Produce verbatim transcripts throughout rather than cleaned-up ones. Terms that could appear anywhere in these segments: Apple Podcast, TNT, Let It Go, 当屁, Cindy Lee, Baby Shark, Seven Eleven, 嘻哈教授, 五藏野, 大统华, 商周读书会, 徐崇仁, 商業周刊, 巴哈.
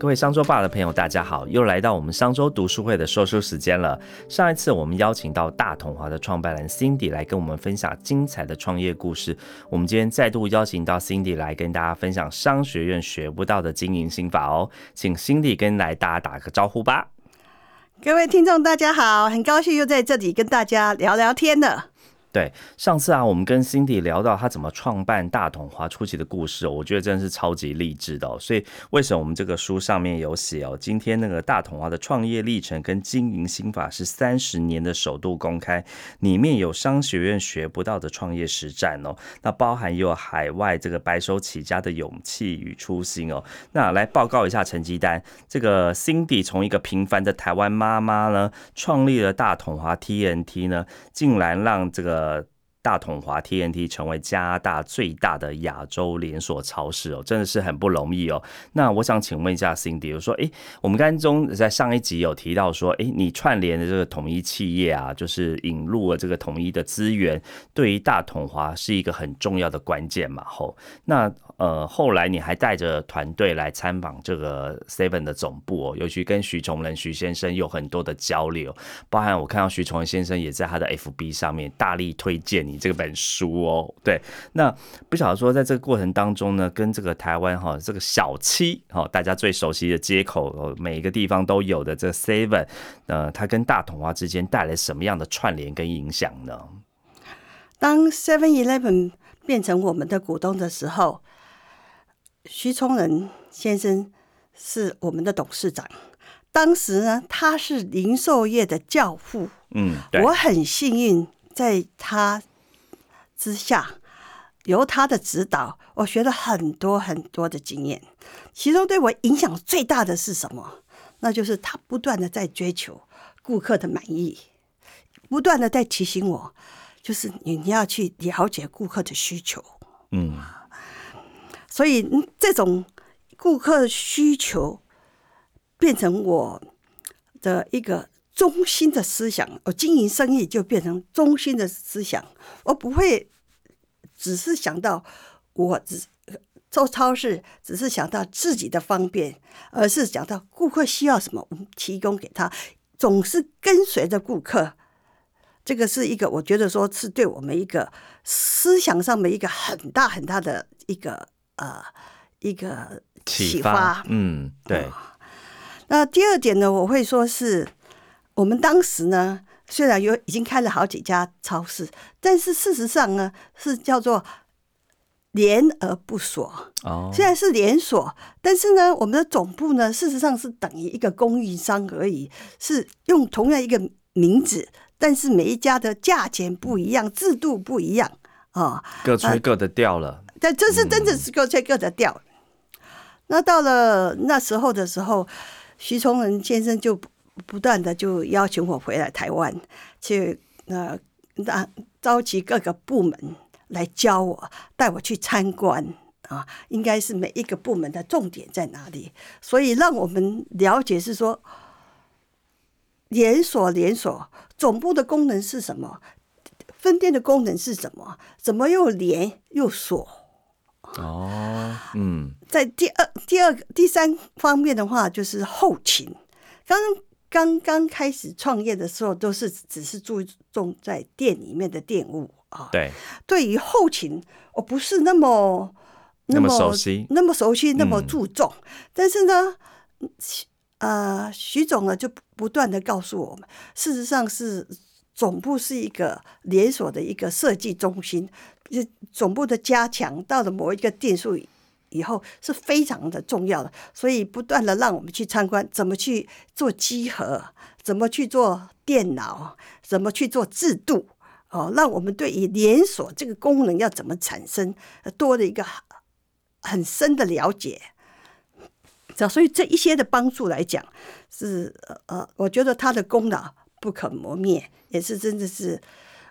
各位商周吧的朋友，大家好，又来到我们商周读书会的说书时间了。上一次我们邀请到大统华的创办人 Cindy 来跟我们分享精彩的创业故事，我们今天再度邀请到 Cindy 来跟大家分享商学院学不到的经营心法哦。请 Cindy 跟来大家打个招呼吧。各位听众大家好，很高兴又在这里跟大家聊聊天了。对，上次啊，我们跟 Cindy 聊到他怎么创办大统华初期的故事、哦，我觉得真的是超级励志的、哦。所以为什么我们这个书上面有写哦，今天那个大统华的创业历程跟经营心法是三十年的首度公开，里面有商学院学不到的创业实战哦，那包含有海外这个白手起家的勇气与初心哦。那来报告一下成绩单，这个 Cindy 从一个平凡的台湾妈妈呢，创立了大统华 T N T 呢，竟然让这个呃，大统华 T N T 成为加拿大最大的亚洲连锁超市哦，真的是很不容易哦。那我想请问一下 Cindy， 我说，哎，我们刚刚在上一集有提到说，哎，你串联的这个统一企业啊，就是引入了这个统一的资源，对于大统华是一个很重要的关键嘛。后那呃，后来你还带着团队来参访这个 Seven 的总部哦，尤其跟徐崇仁徐先生有很多的交流，包含我看到徐崇仁先生也在他的 F B 上面大力推荐你这本书哦。对，那不晓得说在这个过程当中呢，跟这个台湾、哦、这个小七、哦、大家最熟悉的街口、哦、每一个地方都有的这 Seven， 呃，它跟大统华之间带来什么样的串联跟影响呢？当 seven eleven 变成我们的股东的时候，徐崇仁先生是我们的董事长，当时呢他是零售业的教父，嗯，我很幸运在他之下，由他的指导，我学了很多很多的经验，其中对我影响最大的是什么？那就是他不断的在追求顾客的满意，不断的在提醒我，就是你要去了解顾客的需求，嗯。所以这种顾客需求变成我的一个中心的思想，我经营生意就变成中心的思想，我不会只是想到我只做超市只是想到自己的方便，而是想到顾客需要什么我们提供给他，总是跟随着顾客。这个是一个我觉得说是对我们一个思想上的一个很大很大的一个呃，一个启 发, 启发嗯，对、嗯、那第二点呢，我会说是我们当时呢虽然有已经开了好几家超市，但是事实上呢是叫做联而不锁、哦、虽然是连锁，但是呢我们的总部呢事实上是等于一个供应商而已，是用同样一个名字，但是每一家的价钱不一样，制度不一样、哦、各吹各的调了、呃但这是真的是各吹各的调。那到了那时候的时候，徐崇仁先生就不断的就邀请我回来台湾去，呃，召集各个部门来教我，带我去参观啊，应该是每一个部门的重点在哪里，所以让我们了解是说，连锁连锁总部的功能是什么，分店的功能是什么，怎么又连又锁。哦，嗯，在第二、第二、第三方面的话，就是后勤。刚刚刚开始创业的时候，都是只是注重在店里面的店务啊。对，对于后勤，我不是那么那么熟悉，那么熟悉，那么注重。嗯、但是呢，呃，徐总呢就不断的告诉我们，事实上是总部是一个连锁的一个设计中心。总部的加强到了某一个店数以后是非常的重要的，所以不断的让我们去参观怎么去做集合，怎么去做电脑，怎么去做制度、哦、让我们对于连锁这个功能要怎么产生多了一个很深的了解。所以这一些的帮助来讲是、呃、我觉得他的功劳不可磨灭，也是真的是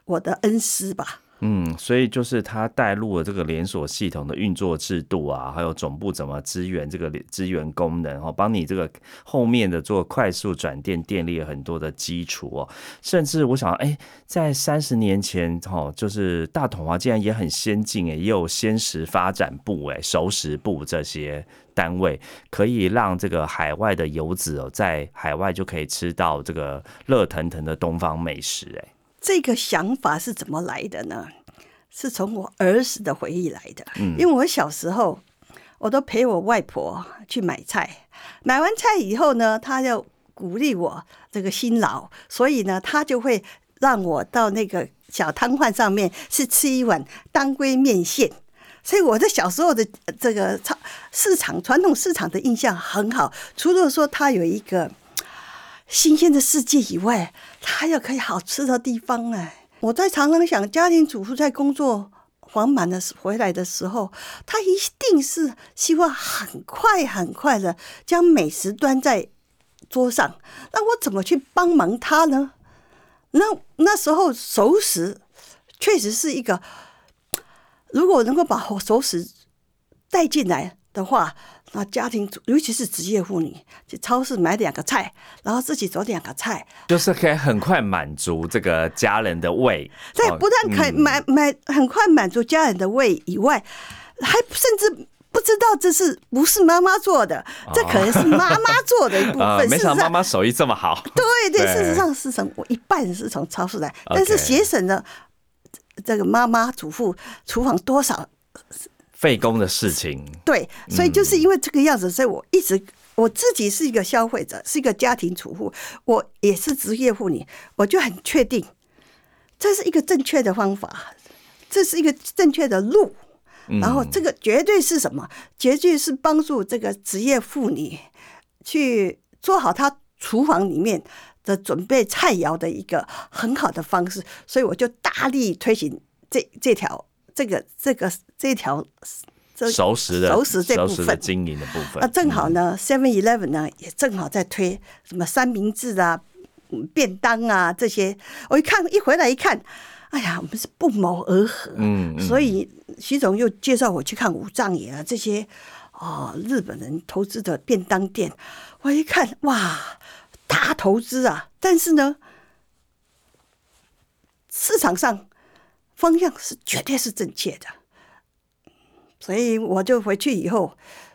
我的恩师吧。嗯，所以就是他带入了这个连锁系统的运作制度啊，还有总部怎么支援这个支援功能哦，帮你这个后面的做快速转电建立了很多的基础哦。甚至我想，哎、欸，在三十年前哦，就是大统华竟然也很先进哎，也有鲜食发展部哎、熟食部这些单位，可以让这个海外的游子哦，在海外就可以吃到这个热腾腾的东方美食哎。这个想法是怎么来的呢？是从我儿时的回忆来的。嗯、因为我小时候，我都陪我外婆去买菜，买完菜以后呢，她就鼓励我这个辛劳，所以呢，她就会让我到那个小摊贩上面去吃一碗当归面线。所以我在小时候的这个市场传统市场的印象很好，除了说它有一个新鲜的世界以外，它有可以好吃的地方哎、啊！我在常常想，家庭主妇在工作繁忙的回来的时候，她一定是希望很快很快的将美食端在桌上。那我怎么去帮忙她呢？那那时候熟食确实是一个，如果能够把熟食带进来的话，那家庭尤其是职业妇女去超市买两个菜，然后自己做两个菜，就是可以很快满足这个家人的胃。对，不但可以买、嗯、买很快满足家人的胃以外，还甚至不知道这是不是妈妈做的，这可能是妈妈做的一部分。哦、没想到妈妈手艺这么好。对 对, 對，事实上是从我一半是从超市来，但是节省了这个妈妈主妇厨房多少费工的事情。对，所以就是因为这个样子、嗯、所以我一直我自己是一个消费者，是一个家庭主妇，我也是职业妇女，我就很确定这是一个正确的方法，这是一个正确的路，然后这个绝对是什么？绝对是帮助这个职业妇女去做好她厨房里面的准备菜肴的一个很好的方式，所以我就大力推行这这条这个这个这条熟食的熟食这部分经营的部分。那正好呢 ，seven eleven 呢也正好在推什么三明治啊、便当啊这些。我一看一回来一看，哎呀，我们是不谋而合。嗯嗯、所以徐总又介绍我去看五藏野啊这些哦日本人投资的便当店。我一看，哇，大投资啊！但是呢，市场上方向是绝对是正确的，所以我就回去以后，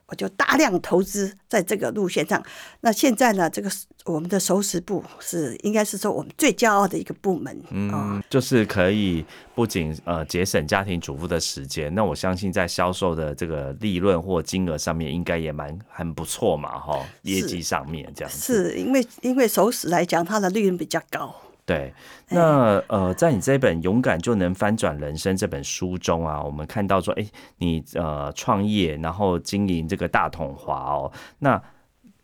我就大量投资在这个路线上。那现在呢，这个我们的熟食部是应该是说我们最骄傲的一个部门，嗯，哦、就是可以不仅呃节省家庭主妇的时间，那我相信在销售的这个利润或金额上面应该也蛮很不错嘛，哈、哦，业绩上面这样子。是因为因为熟食来讲，它的利润比较高。对，那呃，在你这本《勇敢就能翻转人生》这本书中啊，我们看到说，哎、欸，你呃创业，然后经营这个大统华哦。那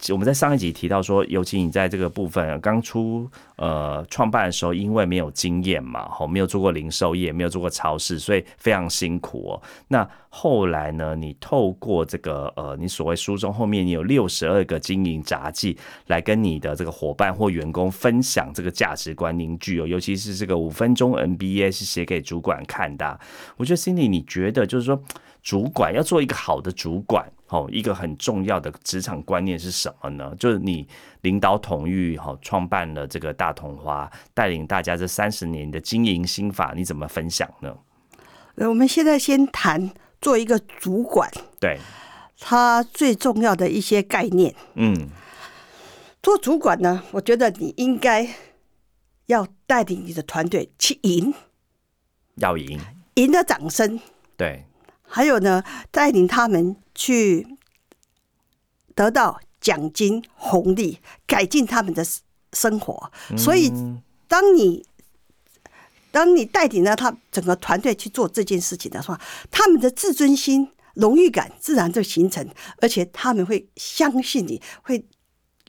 我们在上一集提到说，尤其你在这个部分刚出呃创办的时候，因为没有经验嘛，吼，没有做过零售业，没有做过超市，所以非常辛苦哦。那后来呢，你透过这个呃，你所谓书中后面你有六十二个经营札记，来跟你的这个伙伴或员工分享这个价值观凝聚哦，尤其是这个五分钟 M B A 是写给主管看的、啊。我觉得 Cindy， 你觉得就是说，主管要做一个好的主管，哦，一个很重要的职场观念是什么呢？就是你领导统御，哦，创办了这个大统华，带领大家这三十年的经营心法，你怎么分享呢？我们现在先谈做一个主管，对，他最重要的一些概念。嗯，做主管呢，我觉得你应该要带领你的团队去赢，要赢，赢的掌声，对。还有呢，带领他们去得到奖金红利，改进他们的生活。嗯、所以，当你当你带领了他整个团队去做这件事情的话，他们的自尊心、荣誉感自然就形成，而且他们会相信你，会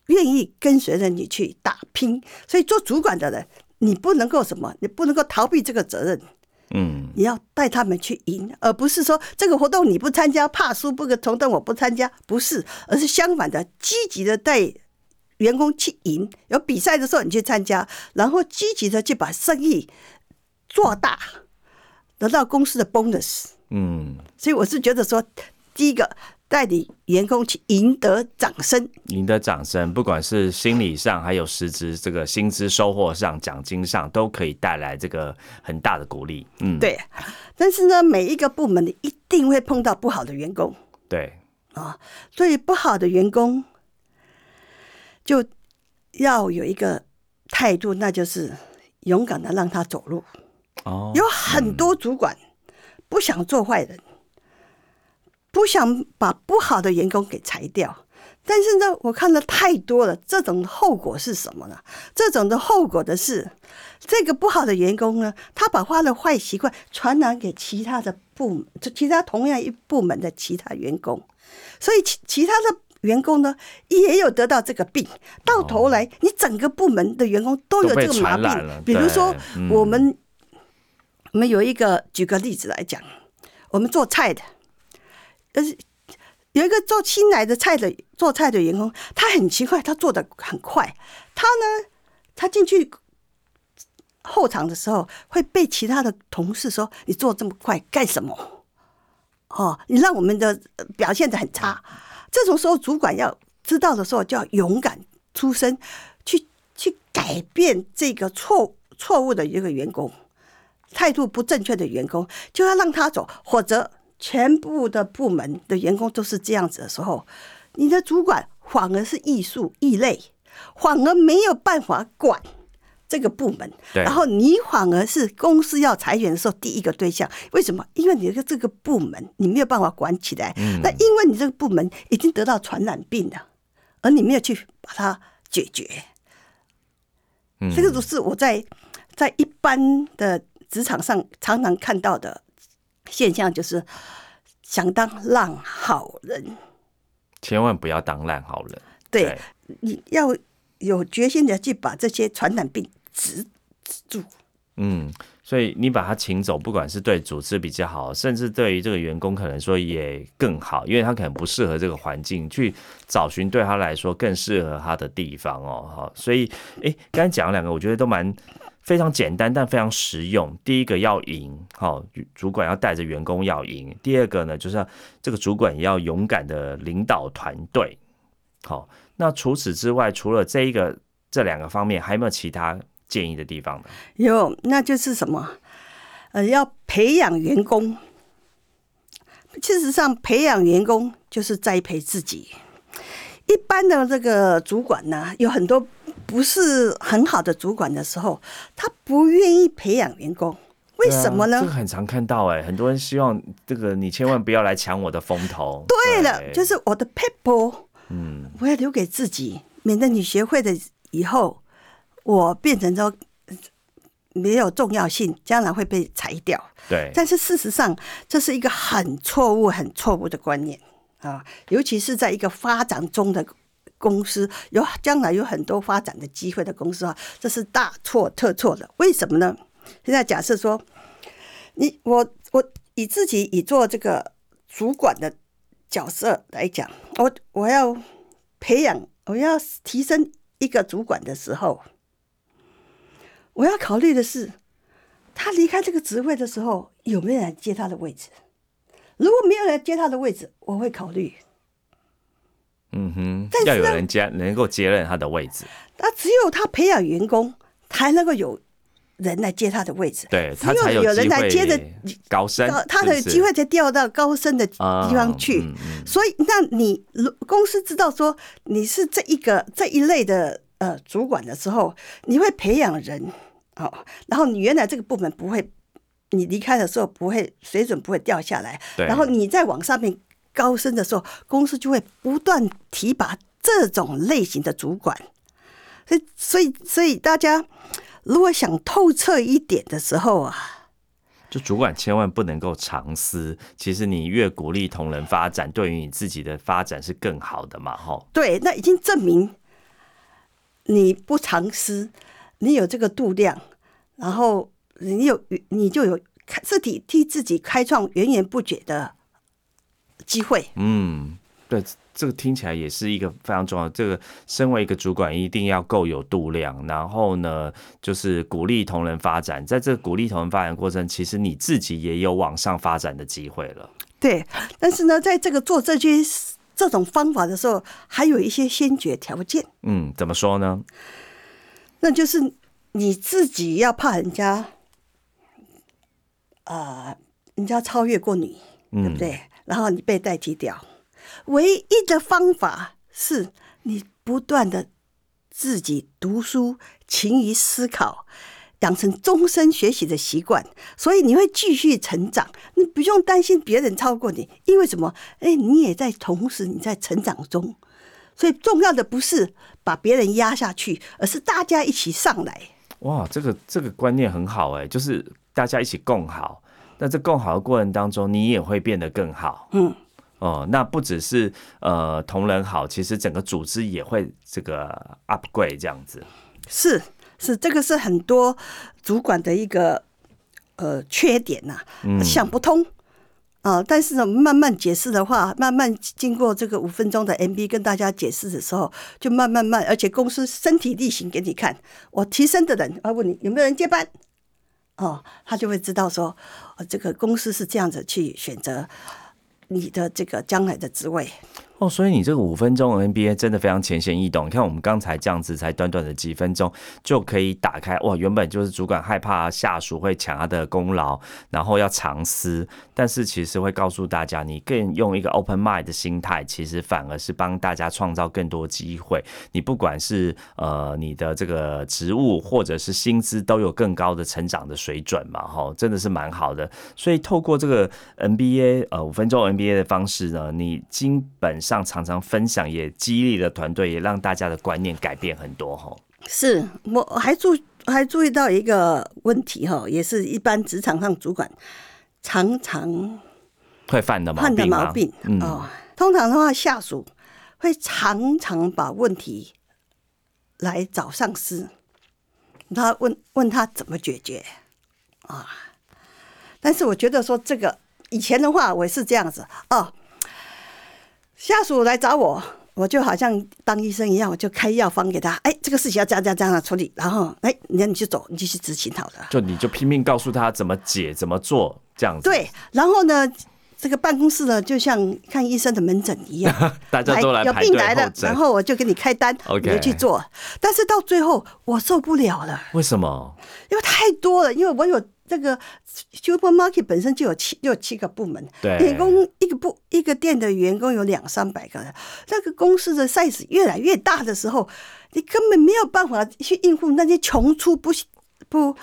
愿意跟随着你去打拼。所以，做主管的人，你不能够什么，你不能够逃避这个责任。嗯，你要带他们去赢，而不是说这个活动你不参加，怕输不可从动，我不参加，不是，而是相反的，积极的带员工去赢。有比赛的时候你去参加，然后积极的去把生意做大，得到公司的 bonus。 嗯，所以我是觉得说，第一个带领员工去赢得掌声，赢得掌声，不管是心理上还有实质这个薪资收获上、奖金上，都可以带来这个很大的鼓励。嗯，对。但是呢，每一个部门一定会碰到不好的员工。对啊，所以不好的员工就要有一个态度，那就是勇敢的让他走路。哦，有很多主管不想做坏人。不想把不好的员工给裁掉，但是呢，我看了太多了。这种后果是什么呢？这种的后果的是，这个不好的员工呢，他把他的坏习惯传染给其他的部门，其他同样一部门的其他员工，所以 其, 其他的员工呢也有得到这个病。到头来，你整个部门的员工都有这个毛病。比如说，嗯、我们我们有一个举个例子来讲，我们做菜的。有一个做新来的菜的做菜的员工，他很奇怪，他做的很快。他呢，他进去后场的时候，会被其他的同事说：“你做这么快干什么？哦，你让我们的表现得很差。”这种时候，主管要知道的时候，就要勇敢出声，去去改变这个错错误的一个员工，态度不正确的员工，就要让他走，或者。全部的部门的员工都是这样子的时候，你的主管反而是艺术异类，反而没有办法管这个部门，然后你反而是公司要裁员的时候第一个对象。为什么？因为你的这个部门你没有办法管起来，那、嗯、因为你这个部门已经得到传染病了，而你没有去把它解决。嗯、这个就是我在在一般的职场上常常看到的现象，就是想当烂好人，千万不要当烂好人。对，对，你要有决心的去把这些传染病止住。嗯，所以你把他请走，不管是对组织比较好，甚至对于这个员工可能说也更好，因为他可能不适合这个环境，去找寻对他来说更适合他的地方哦。所以，哎，刚才讲了两个，我觉得都蛮。非常简单但非常实用。第一个要赢、哦、主管要带着员工要赢。第二个呢，就是这个主管也要勇敢的领导团队、哦、那除此之外，除了这一个这两个方面，还有没有其他建议的地方呢？有，那就是什么、呃、要培养员工。事实上培养员工就是栽培自己。一般的这个主管呢，有很多不是很好的主管的时候，他不愿意培养员工，为什么呢？啊、这个很常看到哎、欸，很多人希望这个你千万不要来抢我的风头。对了，对，就是我的 people， 嗯，我要留给自己，免得你学会了以后，我变成说没有重要性，将来会被裁掉。对，但是事实上这是一个很错误、很错误的观念啊，尤其是在一个发展中的。公司有将来有很多发展的机会的公司啊，这是大错特错的。为什么呢？现在假设说，你我我以自己以做这个主管的角色来讲，我我要培养，我要提升一个主管的时候，我要考虑的是，他离开这个职位的时候，有没有人接他的位置？如果没有人接他的位置，我会考虑。嗯哼，但是要有人接能够接任他的位置。那只有他培养员工，才能够有人来接他的位置。对，他才有人来接着高升，他的机会才调到高升的地方去。哦、嗯嗯所以，那你公司知道说你是这一个这一类的呃主管的时候，你会培养人哦，然后你原来这个部门不会，你离开的时候不会水准不会掉下来，然后你再往上面。高升的时候，公司就会不断提拔这种类型的主管，所以所以所以大家如果想透彻一点的时候啊，就主管千万不能够藏私。其实你越鼓励同仁发展，对于你自己的发展是更好的嘛，吼。对，那已经证明你不藏私，你有这个度量，然后你有你就有自己替自己开创源源不绝的。机会，嗯，对，这个听起来也是一个非常重要的，这个身为一个主管一定要够有度量，然后呢就是鼓励同仁发展，在这个鼓励同仁发展过程，其实你自己也有往上发展的机会了。对，但是呢在这个做这些这种方法的时候，还有一些先决条件。嗯，怎么说呢？那就是你自己要怕人家呃，人家超越过你，对不对？嗯，然后你被代替掉。唯一的方法是你不断的自己读书，勤于思考，养成终身学习的习惯，所以你会继续成长。你不用担心别人超过你，因为什么？哎，你也在同时你在成长中，所以重要的不是把别人压下去，而是大家一起上来。哇，这个这个观念很好哎，就是大家一起共好。那这共好的过程当中，你也会变得更好。嗯。哦、嗯，那不只是呃同仁好，其实整个组织也会这个 upgrade 这样子。是是，这个是很多主管的一个呃缺点呐、啊嗯，想不通啊、呃。但是呢，慢慢解释的话，慢慢经过这个五分钟的 M B 跟大家解释的时候，就慢慢慢，而且公司身体力行给你看。我提升的人，我问你有没有人接班？哦，他就会知道说，呃、这个公司是这样子去选择你的这个将来的职位哦，所以你这个五分钟 M B A 真的非常浅显易懂。你看我们刚才这样子，才短短的几分钟就可以打开哇！原本就是主管害怕下属会抢他的功劳，然后要藏私，但是其实会告诉大家，你更用一个 open mind 的心态，其实反而是帮大家创造更多机会。你不管是呃你的这个职务或者是薪资，都有更高的成长的水准嘛，哈，真的是蛮好的。所以透过这个 M B A 呃五分钟 M B A。的方式呢，你基本上常常分享，也激励了团队，也让大家的观念改变很多哈。是，我还注还注意到一个问题哈，也是一般职场上主管常常会犯的毛病。犯的毛病、嗯哦、通常的话，下属会常常把问题来找上司，他问问他怎么解决啊。但是我觉得说这个。以前的话，我也是这样子哦。下属来找我，我就好像当医生一样，我就开药方给他。哎，这个事情要这样、这样、这样处理，然后哎，那你就走，你就去执行好了。就你就拼命告诉他怎么解、怎么做，这样子。对，然后呢，这个办公室呢，就像看医生的门诊一样，大家都来排队有病来了，然后我就给你开单， okay. 你就去做。但是到最后，我受不了了。为什么？因为太多了，因为我有。这个 supermarket 本身就有 七, 有七个部门，员工一 个, 部一个店的员工有两三百个人，那个公司的 size 越来越大的时候，你根本没有办法去应付那些穷出 不, 不,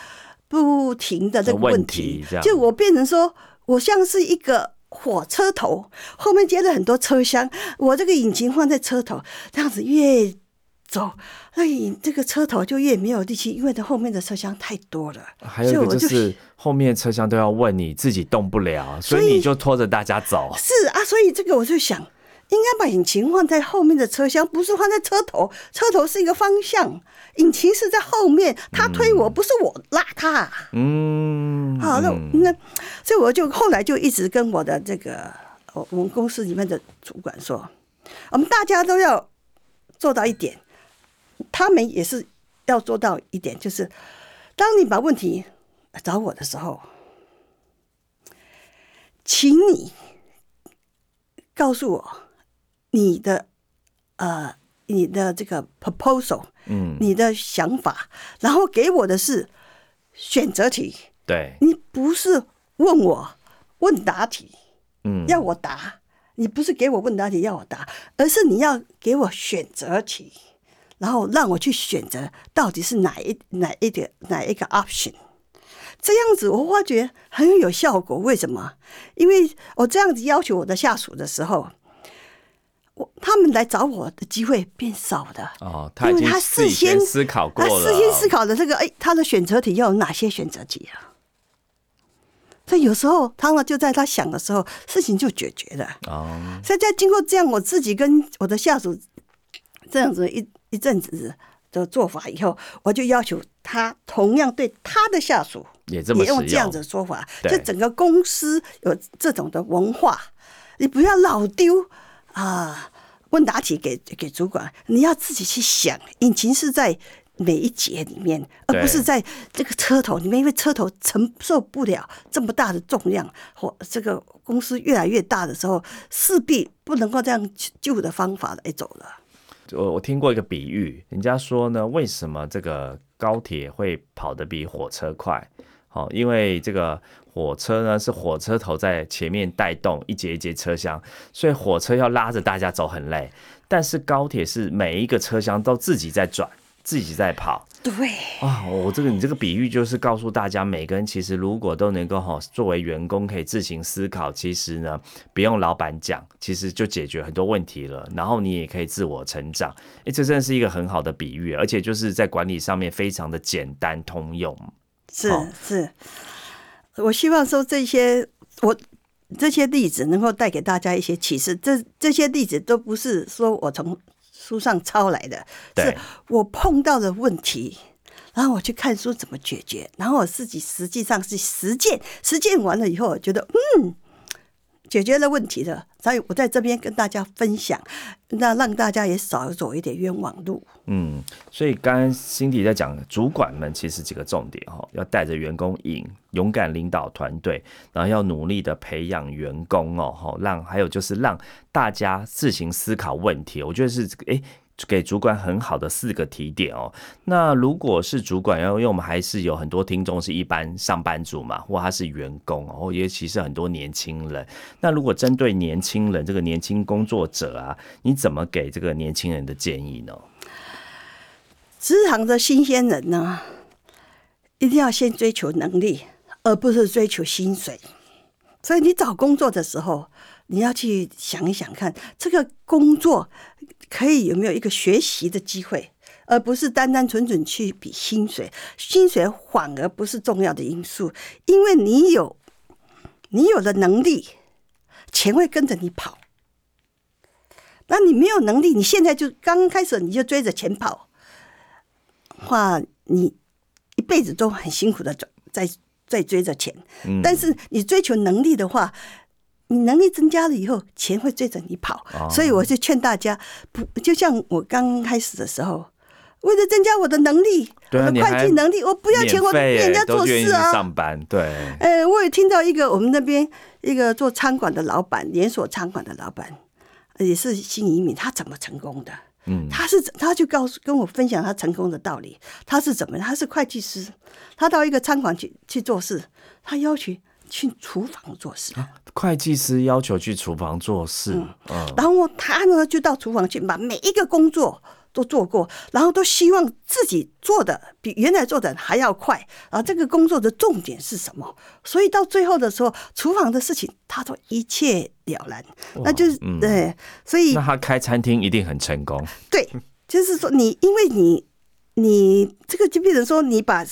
不停的这个问题。就我变成说，我像是一个火车头，后面接了很多车厢，我这个引擎放在车头，这样子越走，那你这个车头就越没有力气，因为它后面的车厢太多了。还有一个就是后面车厢都要问你，自己动不了，所以你就拖着大家走。是啊，所以这个我就想，应该把引擎放在后面的车厢，不是放在车头。车头是一个方向，引擎是在后面，他推我，嗯、不是我拉他。嗯，好，那那所以我就后来就一直跟我的这个我我们公司里面的主管说，我们大家都要做到一点。他们也是要做到一点，就是当你把问题找我的时候，请你告诉我你的呃你的这个 proposal， 嗯，你的想法，然后给我的是选择题，对，你不是问我问答题，嗯，要我答，你不是给我问答题要我答，而是你要给我选择题。然后让我去选择到底是哪一哪一个哪一个 option， 这样子我发觉很有效果。为什么？因为我这样子要求我的下属的时候，我他们来找我的机会变少的哦，他已经因为他事先思考过了，他事先思考的这个，哎，他的选择题要有哪些选择题啊？所以有时候，当然就在他想的时候，事情就解决了哦。所以在经过这样，我自己跟我的下属这样子一。一阵子的做法以后，我就要求他同样对他的下属也这么也用这样子的说法，就整个公司有这种的文化，你不要老丢啊、呃，问答题给给主管，你要自己去想，引擎是在每一节里面，而不是在这个车头里面，因为车头承受不了这么大的重量，或这个公司越来越大的时候，势必不能够这样旧的方法来走了。我我听过一个比喻，人家说呢，为什么这个高铁会跑得比火车快？好、哦，因为这个火车呢是火车头在前面带动一节一节车厢，所以火车要拉着大家走很累。但是高铁是每一个车厢都自己在转，自己在跑。对啊、哦，我这个你这个比喻就是告诉大家，每个人其实如果都能够、哦、作为员工可以自行思考，其实呢不用老板讲，其实就解决很多问题了。然后你也可以自我成长，哎，这真的是一个很好的比喻，而且就是在管理上面非常的简单通用。是是，我希望说这些我这些例子能够带给大家一些启示。这这些例子都不是说我从书上抄来的，是我碰到的问题，然后我去看书怎么解决，然后我自己实际上是实践，实践完了以后，我觉得嗯，解决了问题了，所以我在这边跟大家分享，那让大家也少走一点冤枉路。嗯，所以刚刚Cindy在讲，主管们其实几个重点哈，要带着员工赢，勇敢领导团队，然后要努力的培养员工哦，让还有就是让大家自行思考问题。我觉得是哎。欸给主管很好的四个提点哦。那如果是主管，因为我们还是有很多听众是一般上班族嘛，或他是员工、哦，或尤其是很多年轻人。那如果针对年轻人，这个年轻工作者啊，你怎么给这个年轻人的建议呢？职场的新鲜人呢，一定要先追求能力，而不是追求薪水。所以你找工作的时候，你要去想一想看，这个工作可以有没有一个学习的机会，而不是单单纯纯去比薪水。薪水反而不是重要的因素，因为你有你有了能力，钱会跟着你跑。那你没有能力，你现在就刚开始你就追着钱跑，话你一辈子都很辛苦的在在追着钱。但是你追求能力的话，你能力增加了以后，钱会追着你跑。哦、所以我就劝大家，不就像我刚开始的时候，为了增加我的能力，啊、我的会计能力，我不要钱，我给人家做事啊。上班对。哎、欸，我也听到一个我们那边一个做餐馆的老板，连锁餐馆的老板，也是新移民，他怎么成功的？嗯，他是他就告诉跟我分享他成功的道理。他是怎么？他是会计师，他到一个餐馆去去做事，他要求去厨房做事、啊、会计师要求去厨房做事、嗯嗯、然后他呢就到厨房去把每一个工作都做过，然后都希望自己做的比原来做的还要快，然后这个工作的重点是什么，所以到最后的时候厨房的事情他都一切了然，那就是、嗯呃、所以那他开餐厅一定很成功。对，就是说你因为你你这个就变成说你把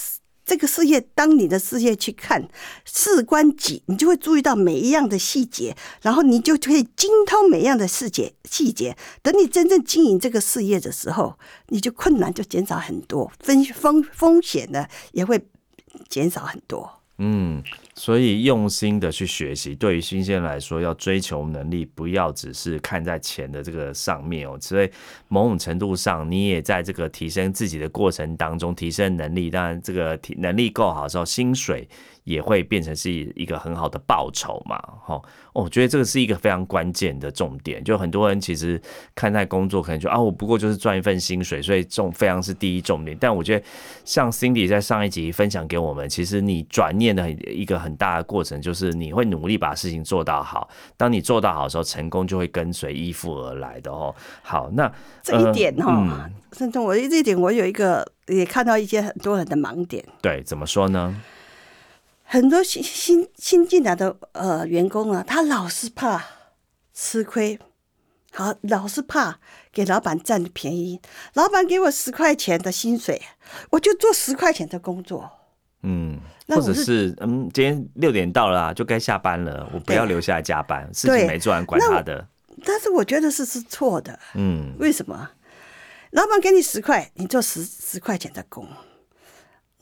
这个事业当你的事业去看，事关己，你就会注意到每一样的细节，然后你就可以精通每一样的细节细节。等你真正经营这个事业的时候，你就困难就减少很多，风风风险呢也会减少很多。嗯，所以用心的去学习，对于新鲜人来说，要追求能力，不要只是看在钱的这个上面哦。所以某种程度上，你也在这个提升自己的过程当中提升能力。当然，这个能力够好的时候，薪水也会变成是一个很好的报酬嘛。哦，我觉得这个是一个非常关键的重点。就很多人其实看待工作，可能就啊，我不过就是赚一份薪水，所以重非常是第一重点。但我觉得像 Cindy 在上一集分享给我们，其实你转念的一个很。很大的过程就是你会努力把事情做到好，当你做到好的时候，成功就会跟随依附而来的哦。好，那这一点哈、哦，嗯、甚至我这一点我有一个也看到一些很多人的盲点。对，怎么说呢？很多新新新进来的呃员工啊，他老是怕吃亏，好，老是怕给老板占便宜。老板给我十块钱的薪水，我就做十块钱的工作。嗯，或者是嗯，今天六点到了、啊、就该下班了，我不要留下来加班，事情没做完管他的。但是我觉得是是错的，嗯，为什么？老板给你十块，你做十十块钱的工，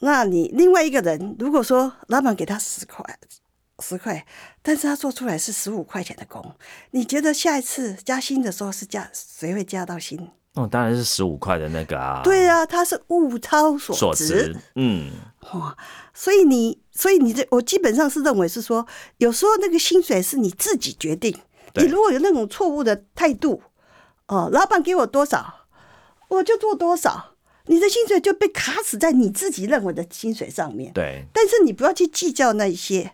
那你另外一个人如果说老板给他十块十块，但是他做出来是十五块钱的工，你觉得下一次加薪的时候是加谁会加到薪？哦，当然是十五块的那个啊。对啊，他是物超所值。所值嗯、哦，所以你，所以你这，我基本上是认为是说，有时候那个薪水是你自己决定。你如果有那种错误的态度，哦，老板给我多少，我就做多少。你的薪水就被卡死在你自己认为的薪水上面，对。但是你不要去计较那一些，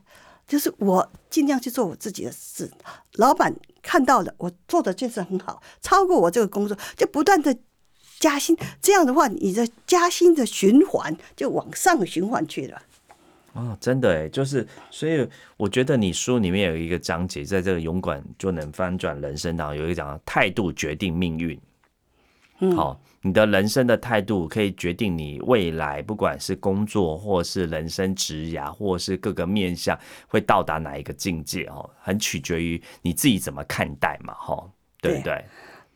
就是我尽量去做我自己的事。老板看到了我做的就是很好，超过我这个工作就不断的加薪，这样的话，你的加薪的循环就往上循环去了。哦，真的哎，就是，所以我觉得你书里面有一个章节，在这个勇敢就能翻转人生当中，有一个讲态度决定命运。嗯，好。你的人生的态度可以决定你未来，不管是工作或是人生职涯，或是各个面向会到达哪一个境界哦，很取决于你自己怎么看待嘛，哈，对不对？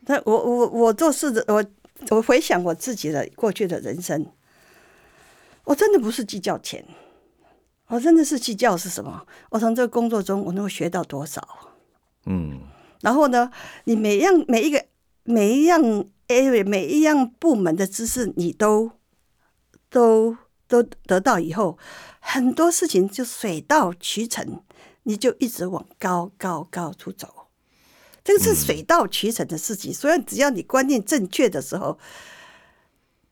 那我我我做事的，我我回想我自己的过去的人生，我真的不是计较钱，我真的是计较是什么？我从这个工作中我能够学到多少？嗯，然后呢，你每样每一个每一样。每一样部门的知识你都都都得到以后，很多事情就水到渠成，你就一直往高高高处走。这个是水到渠成的事情，所以只要你观念正确的时候，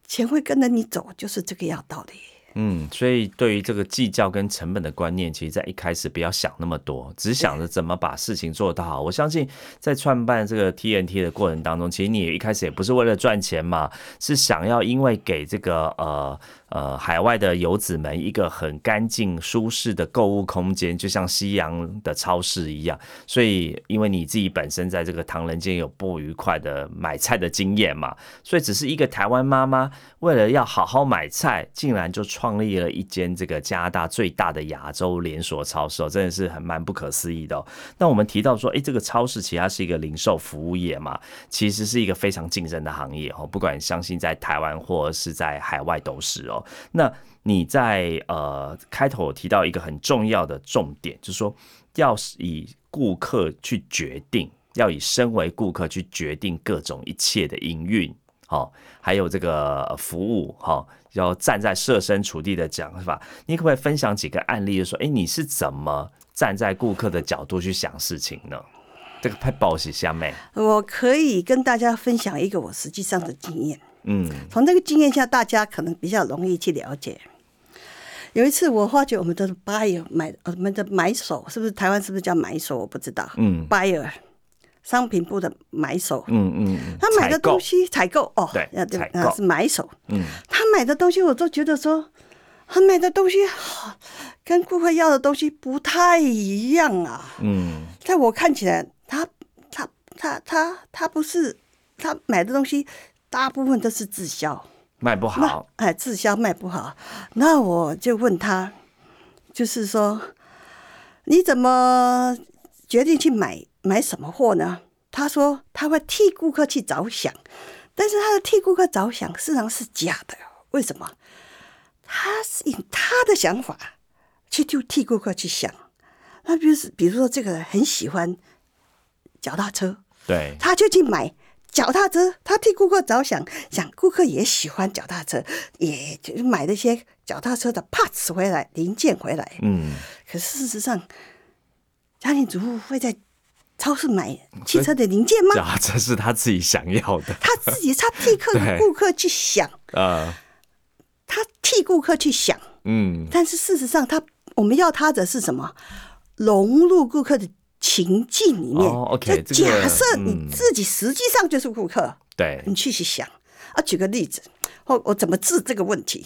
钱会跟着你走，就是这个要道理。嗯，所以对于这个计较跟成本的观念，其实在一开始不要想那么多，只想着怎么把事情做到好。我相信在创办这个 T N T 的过程当中，其实你一开始也不是为了赚钱嘛，是想要因为给这个呃呃海外的游子们一个很干净舒适的购物空间，就像西洋的超市一样。所以因为你自己本身在这个唐人街有不愉快的买菜的经验嘛，所以只是一个台湾妈妈为了要好好买菜，竟然就创立了一间这个加拿大最大的亚洲连锁超市，真的是很蛮不可思议的哦。那我们提到说，哎，这个超市其实它是一个零售服务业嘛，其实是一个非常竞争的行业哦，不管相信在台湾或是在海外都是哦。那你在呃开头提到一个很重要的重点，就是说要以顾客去决定，要以身为顾客去决定各种一切的营运。哦，还有这个服务，哦，要站在设身处地的讲法，你可不可以分享几个案例，就说，哎，你是怎么站在顾客的角度去想事情呢？这个拍报喜下面，我可以跟大家分享一个我实际上的经验。嗯，从这个经验下，大家可能比较容易去了解。有一次，我发觉我们的 buyer 买，我们的买手，是不是台湾是不是叫买手？我不知道。嗯 ，buyer。商品部的买手，嗯嗯，他买的东西采购哦，对，采购是买手，嗯，他买的东西我都觉得说，他买的东西跟顾客要的东西不太一样啊，嗯，在我看起来，他他他他他不是他买的东西，大部分都是滞销，卖不好，哎，滞销卖不好，那我就问他，就是说，你怎么决定去买？买什么货呢？他说他会替顾客去着想，但是他的替顾客着想事实上是假的。为什么？他是以他的想法去就替顾客去想。那比如，比如说这个人很喜欢脚踏车，对，他就去买脚踏车，他替顾客着想，想顾客也喜欢脚踏车，也就买了一些脚踏车的 parts 回来，零件回来。嗯，可是事实上，家庭主妇会在超市买汽车的零件吗？啊，这是他自己想要的。他自己，他替客顾客去想，呃、他替顾客去想，嗯。但是事实上他，他我们要他的是什么？融入顾客的情境里面。哦 okay, 假设你自己实际上就是顾客，对，嗯，你去去想。啊，举个例子，我我怎么治这个问题？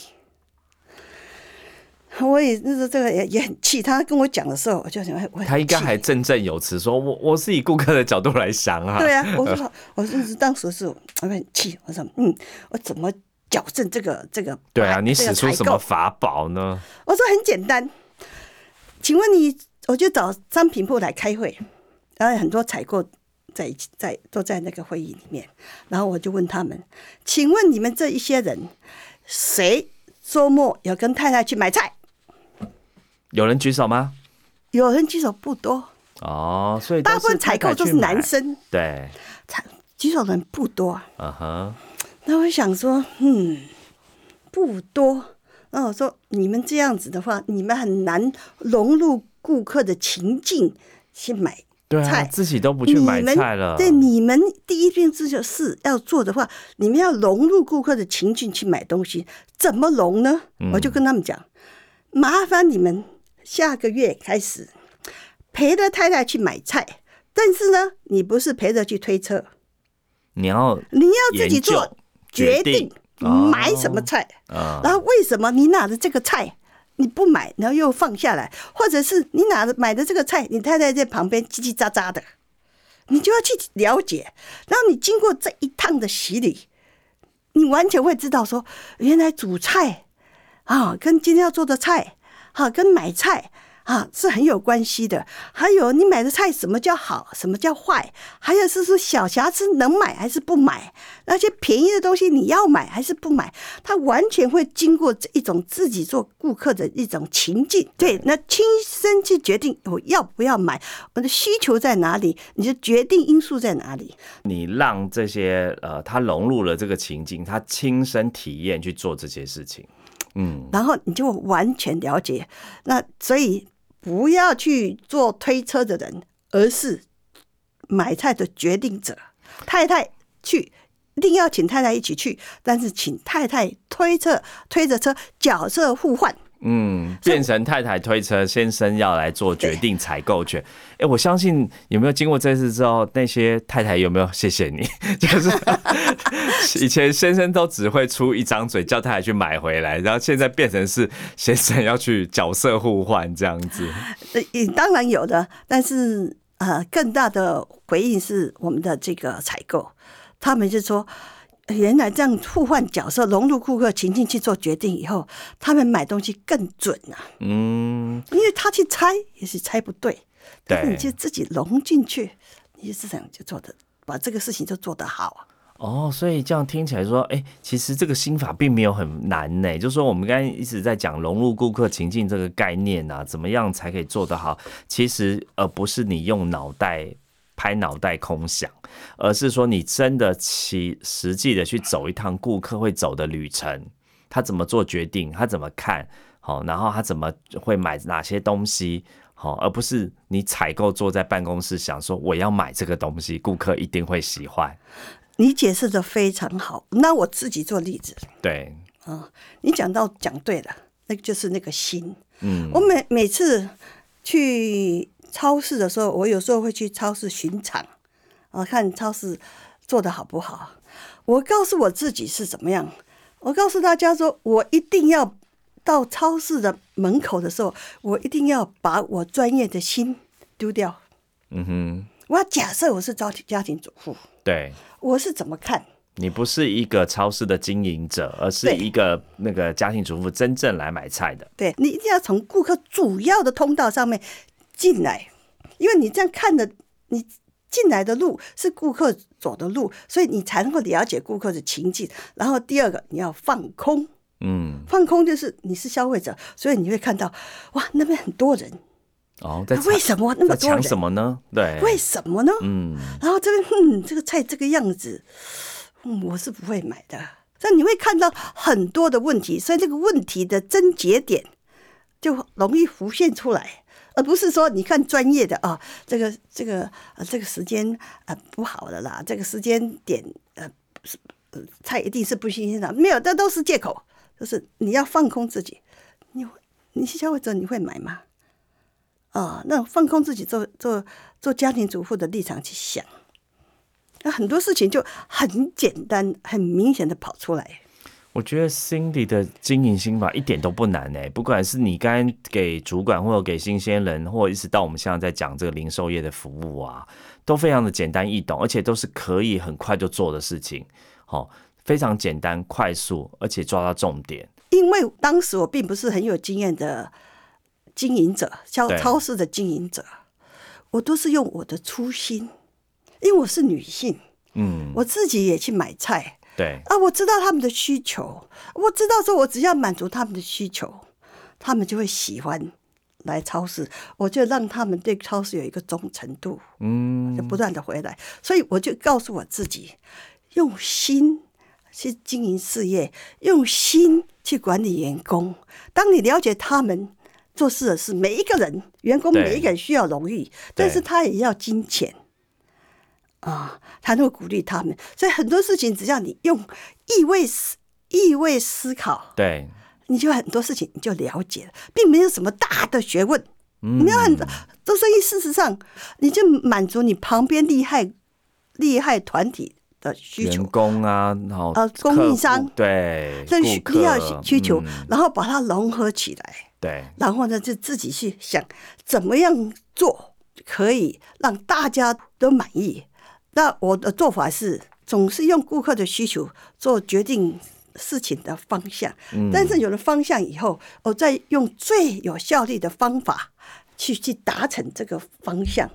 我也那这个也也很气，他跟我讲的时候，我就想，我他应该还振振有词，说我我是以顾客的角度来想啊。对啊，我说，我就是当时是我很气，我说，嗯，我怎么矫正这个这个？对啊，你使出什么法宝呢？我说很简单，请问你，我就找商品部来开会，然后很多采购在在都在那个会议里面，然后我就问他们，请问你们这一些人，谁周末有跟太太去买菜？有人举手吗？有人举手不多哦，所以大部分采购都是男生，对，举手的人不多。嗯哼，那我想说，嗯，不多。那我说，你们这样子的话，你们很难融入顾客的情境去买菜，对啊，自己都不去买菜了。对，你们第一件事就是要做的话，你们要融入顾客的情境去买东西，怎么融呢？嗯、我就跟他们讲，麻烦你们下个月开始陪着太太去买菜，但是呢，你不是陪着去推车，你要你要自己做决定。买什么菜、哦、然后为什么你拿的这个菜你不买，然后又放下来，或者是你拿的买的这个菜你太太在旁边叽叽喳喳的，你就要去了解。然后你经过这一趟的洗礼，你完全会知道说，原来煮菜啊跟今天要做的菜啊跟买菜啊是很有关系的。还有你买的菜什么叫好，什么叫坏，还有是说小瑕疵能买还是不买，那些便宜的东西你要买还是不买，他完全会经过这一种自己做顾客的一种情境，对，那亲身去决定我要不要买，我的需求在哪里，你的决定因素在哪里。你让这些呃，他融入了这个情境，他亲身体验去做这些事情，嗯，然后你就完全了解。那所以不要去做推车的人，而是买菜的决定者。太太去，一定要请太太一起去，但是请太太推车，推着车，角色互换。嗯，变成太太推车，先生要来做决定采购权。哎、欸，我相信有没有经过这次之后，那些太太有没有谢谢你？就是以前先生都只会出一张嘴叫太太去买回来，然后现在变成是先生要去角色互换这样子。当然有的，但是呃，更大的回应是我们的这个采购，他们就说，原来这样互换角色，融入顾客情境去做决定以后，他们买东西更准啊。嗯，因为他去猜也是猜不对，但是你就自己融进去，你就这样就做的，把这个事情就做得好。哦，所以这样听起来说，哎、欸，其实这个心法并没有很难呢。就是说，我们刚才一直在讲融入顾客情境这个概念啊，怎么样才可以做得好？其实，而不是你用脑袋。拍脑袋空想，而是说你真的其实际的去走一趟顾客会走的旅程，他怎么做决定，他怎么看，好，然后他怎么会买哪些东西，好，而不是你采购坐在办公室想说我要买这个东西，顾客一定会喜欢。你解释的非常好，那我自己做例子。对，嗯，你讲到讲对了，那就是那个心。嗯，我每每次去。超市的时候，我有时候会去超市巡场，啊，看超市做得好不好。我告诉我自己是怎么样，我告诉大家说，我一定要到超市的门口的时候，我一定要把我专业的心丢掉。嗯哼，我要假设我是家庭主妇，对，我是怎么看？你不是一个超市的经营者，而是一个那个家庭主妇真正来买菜的。对，你一定要从顾客主要的通道上面。进来，因为你这样看的，你进来的路是顾客走的路，所以你才能够了解顾客的情境。然后第二个，你要放空，嗯，放空就是你是消费者，所以你会看到，哇，那边很多人，哦，在为什么那么多人？在抢什么呢？对，为什么呢？嗯，然后这边，嗯，这个菜这个样子，嗯，我是不会买的。所以你会看到很多的问题，所以这个问题的症结点就容易浮现出来。而不是说你看专业的啊，这个这个、啊、这个时间啊、呃、不好的啦，这个时间点呃菜一定是不新鲜的，没有，这都是借口。就是你要放空自己，你你是消费者，你会买吗？啊，那放空自己做，做做做家庭主妇的立场去想，那很多事情就很简单、很明显的跑出来。我觉得 Cindy 的经营心法一点都不难诶、欸，不管是你刚刚给主管，或者给新鲜人，或者一直到我们现在在讲这个零售业的服务啊，都非常的简单易懂，而且都是可以很快就做的事情，哦，非常简单快速，而且抓到重点。因为当时我并不是很有经验的经营者，像超市的经营者，我都是用我的初心，因为我是女性，嗯，我自己也去买菜。对啊，我知道他们的需求，我知道说我只要满足他们的需求，他们就会喜欢，来超市，我就让他们对超市有一个忠诚度，嗯，就不断的回来。所以我就告诉我自己，用心去经营事业，用心去管理员工。当你了解他们做事的是每一个人，员工每一个人需要荣誉，但是他也要金钱啊，才能鼓励他们。所以很多事情，只要你用意味思意味思考，对，你就很多事情你就了解了，并没有什么大的学问。嗯、你没有很做生意，事实上你就满足你旁边厉害厉害团体的需求，员工啊，然后呃供应商，对，这需要需求、嗯，然后把它融合起来。对，然后呢，就自己去想怎么样做可以让大家都满意。那我的做法是，总是用顾客的需求做决定事情的方向，嗯、但是有了方向以后，我再用最有效率的方法去去达成这个方向，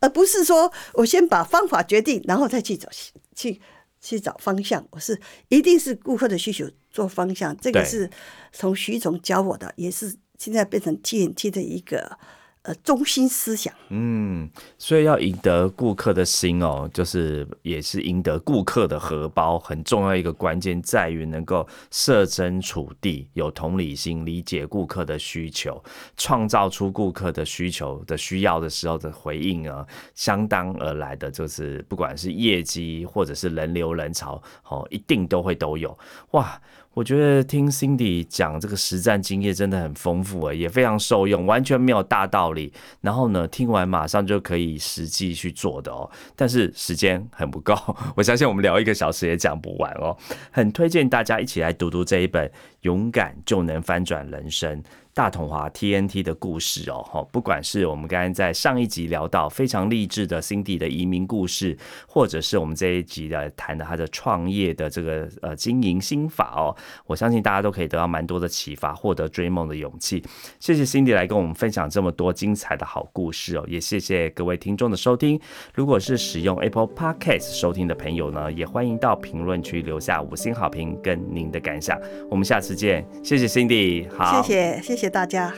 而不是说我先把方法决定，然后再去找去去找方向。我是一定是顾客的需求做方向，这个是从徐总教我的，也是现在变成 T N T 的一个呃中心思想。嗯，所以要赢得顾客的心哦，就是也是赢得顾客的荷包，很重要一个关键在于能够设身处地，有同理心，理解顾客的需求，创造出顾客的需求的需要的时候的回应啊，相当而来的就是不管是业绩或者是人流人潮哦，一定都会都有。哇，我觉得听 Cindy 讲这个实战经验真的很丰富、欸、也非常受用，完全没有大道理，然后呢听完马上就可以实际去做的哦。但是时间很不够，我相信我们聊一个小时也讲不完哦。很推荐大家一起来读读这一本《勇敢就能翻转人生》，大统华 T N T 的故事哦，不管是我们刚才在上一集聊到非常励志的 Cindy 的移民故事，或者是我们这一集的谈的他的创业的这个呃经营心法哦，我相信大家都可以得到蛮多的启发，获得追梦的勇气。谢谢 Cindy 来跟我们分享这么多精彩的好故事哦，也谢谢各位听众的收听。如果是使用 Apple Podcast 收听的朋友呢，也欢迎到评论区留下五星好评跟您的感想。我们下次见，谢谢 Cindy。 好，谢谢谢谢谢谢大家。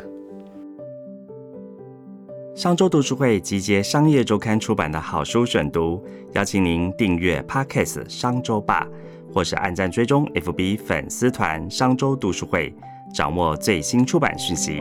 商周读书会集结商业周刊出版的好书选读，邀请您订阅 Podcast 商周吧，或是按赞追踪 F B 粉丝团商周读书会，掌握最新出版讯息。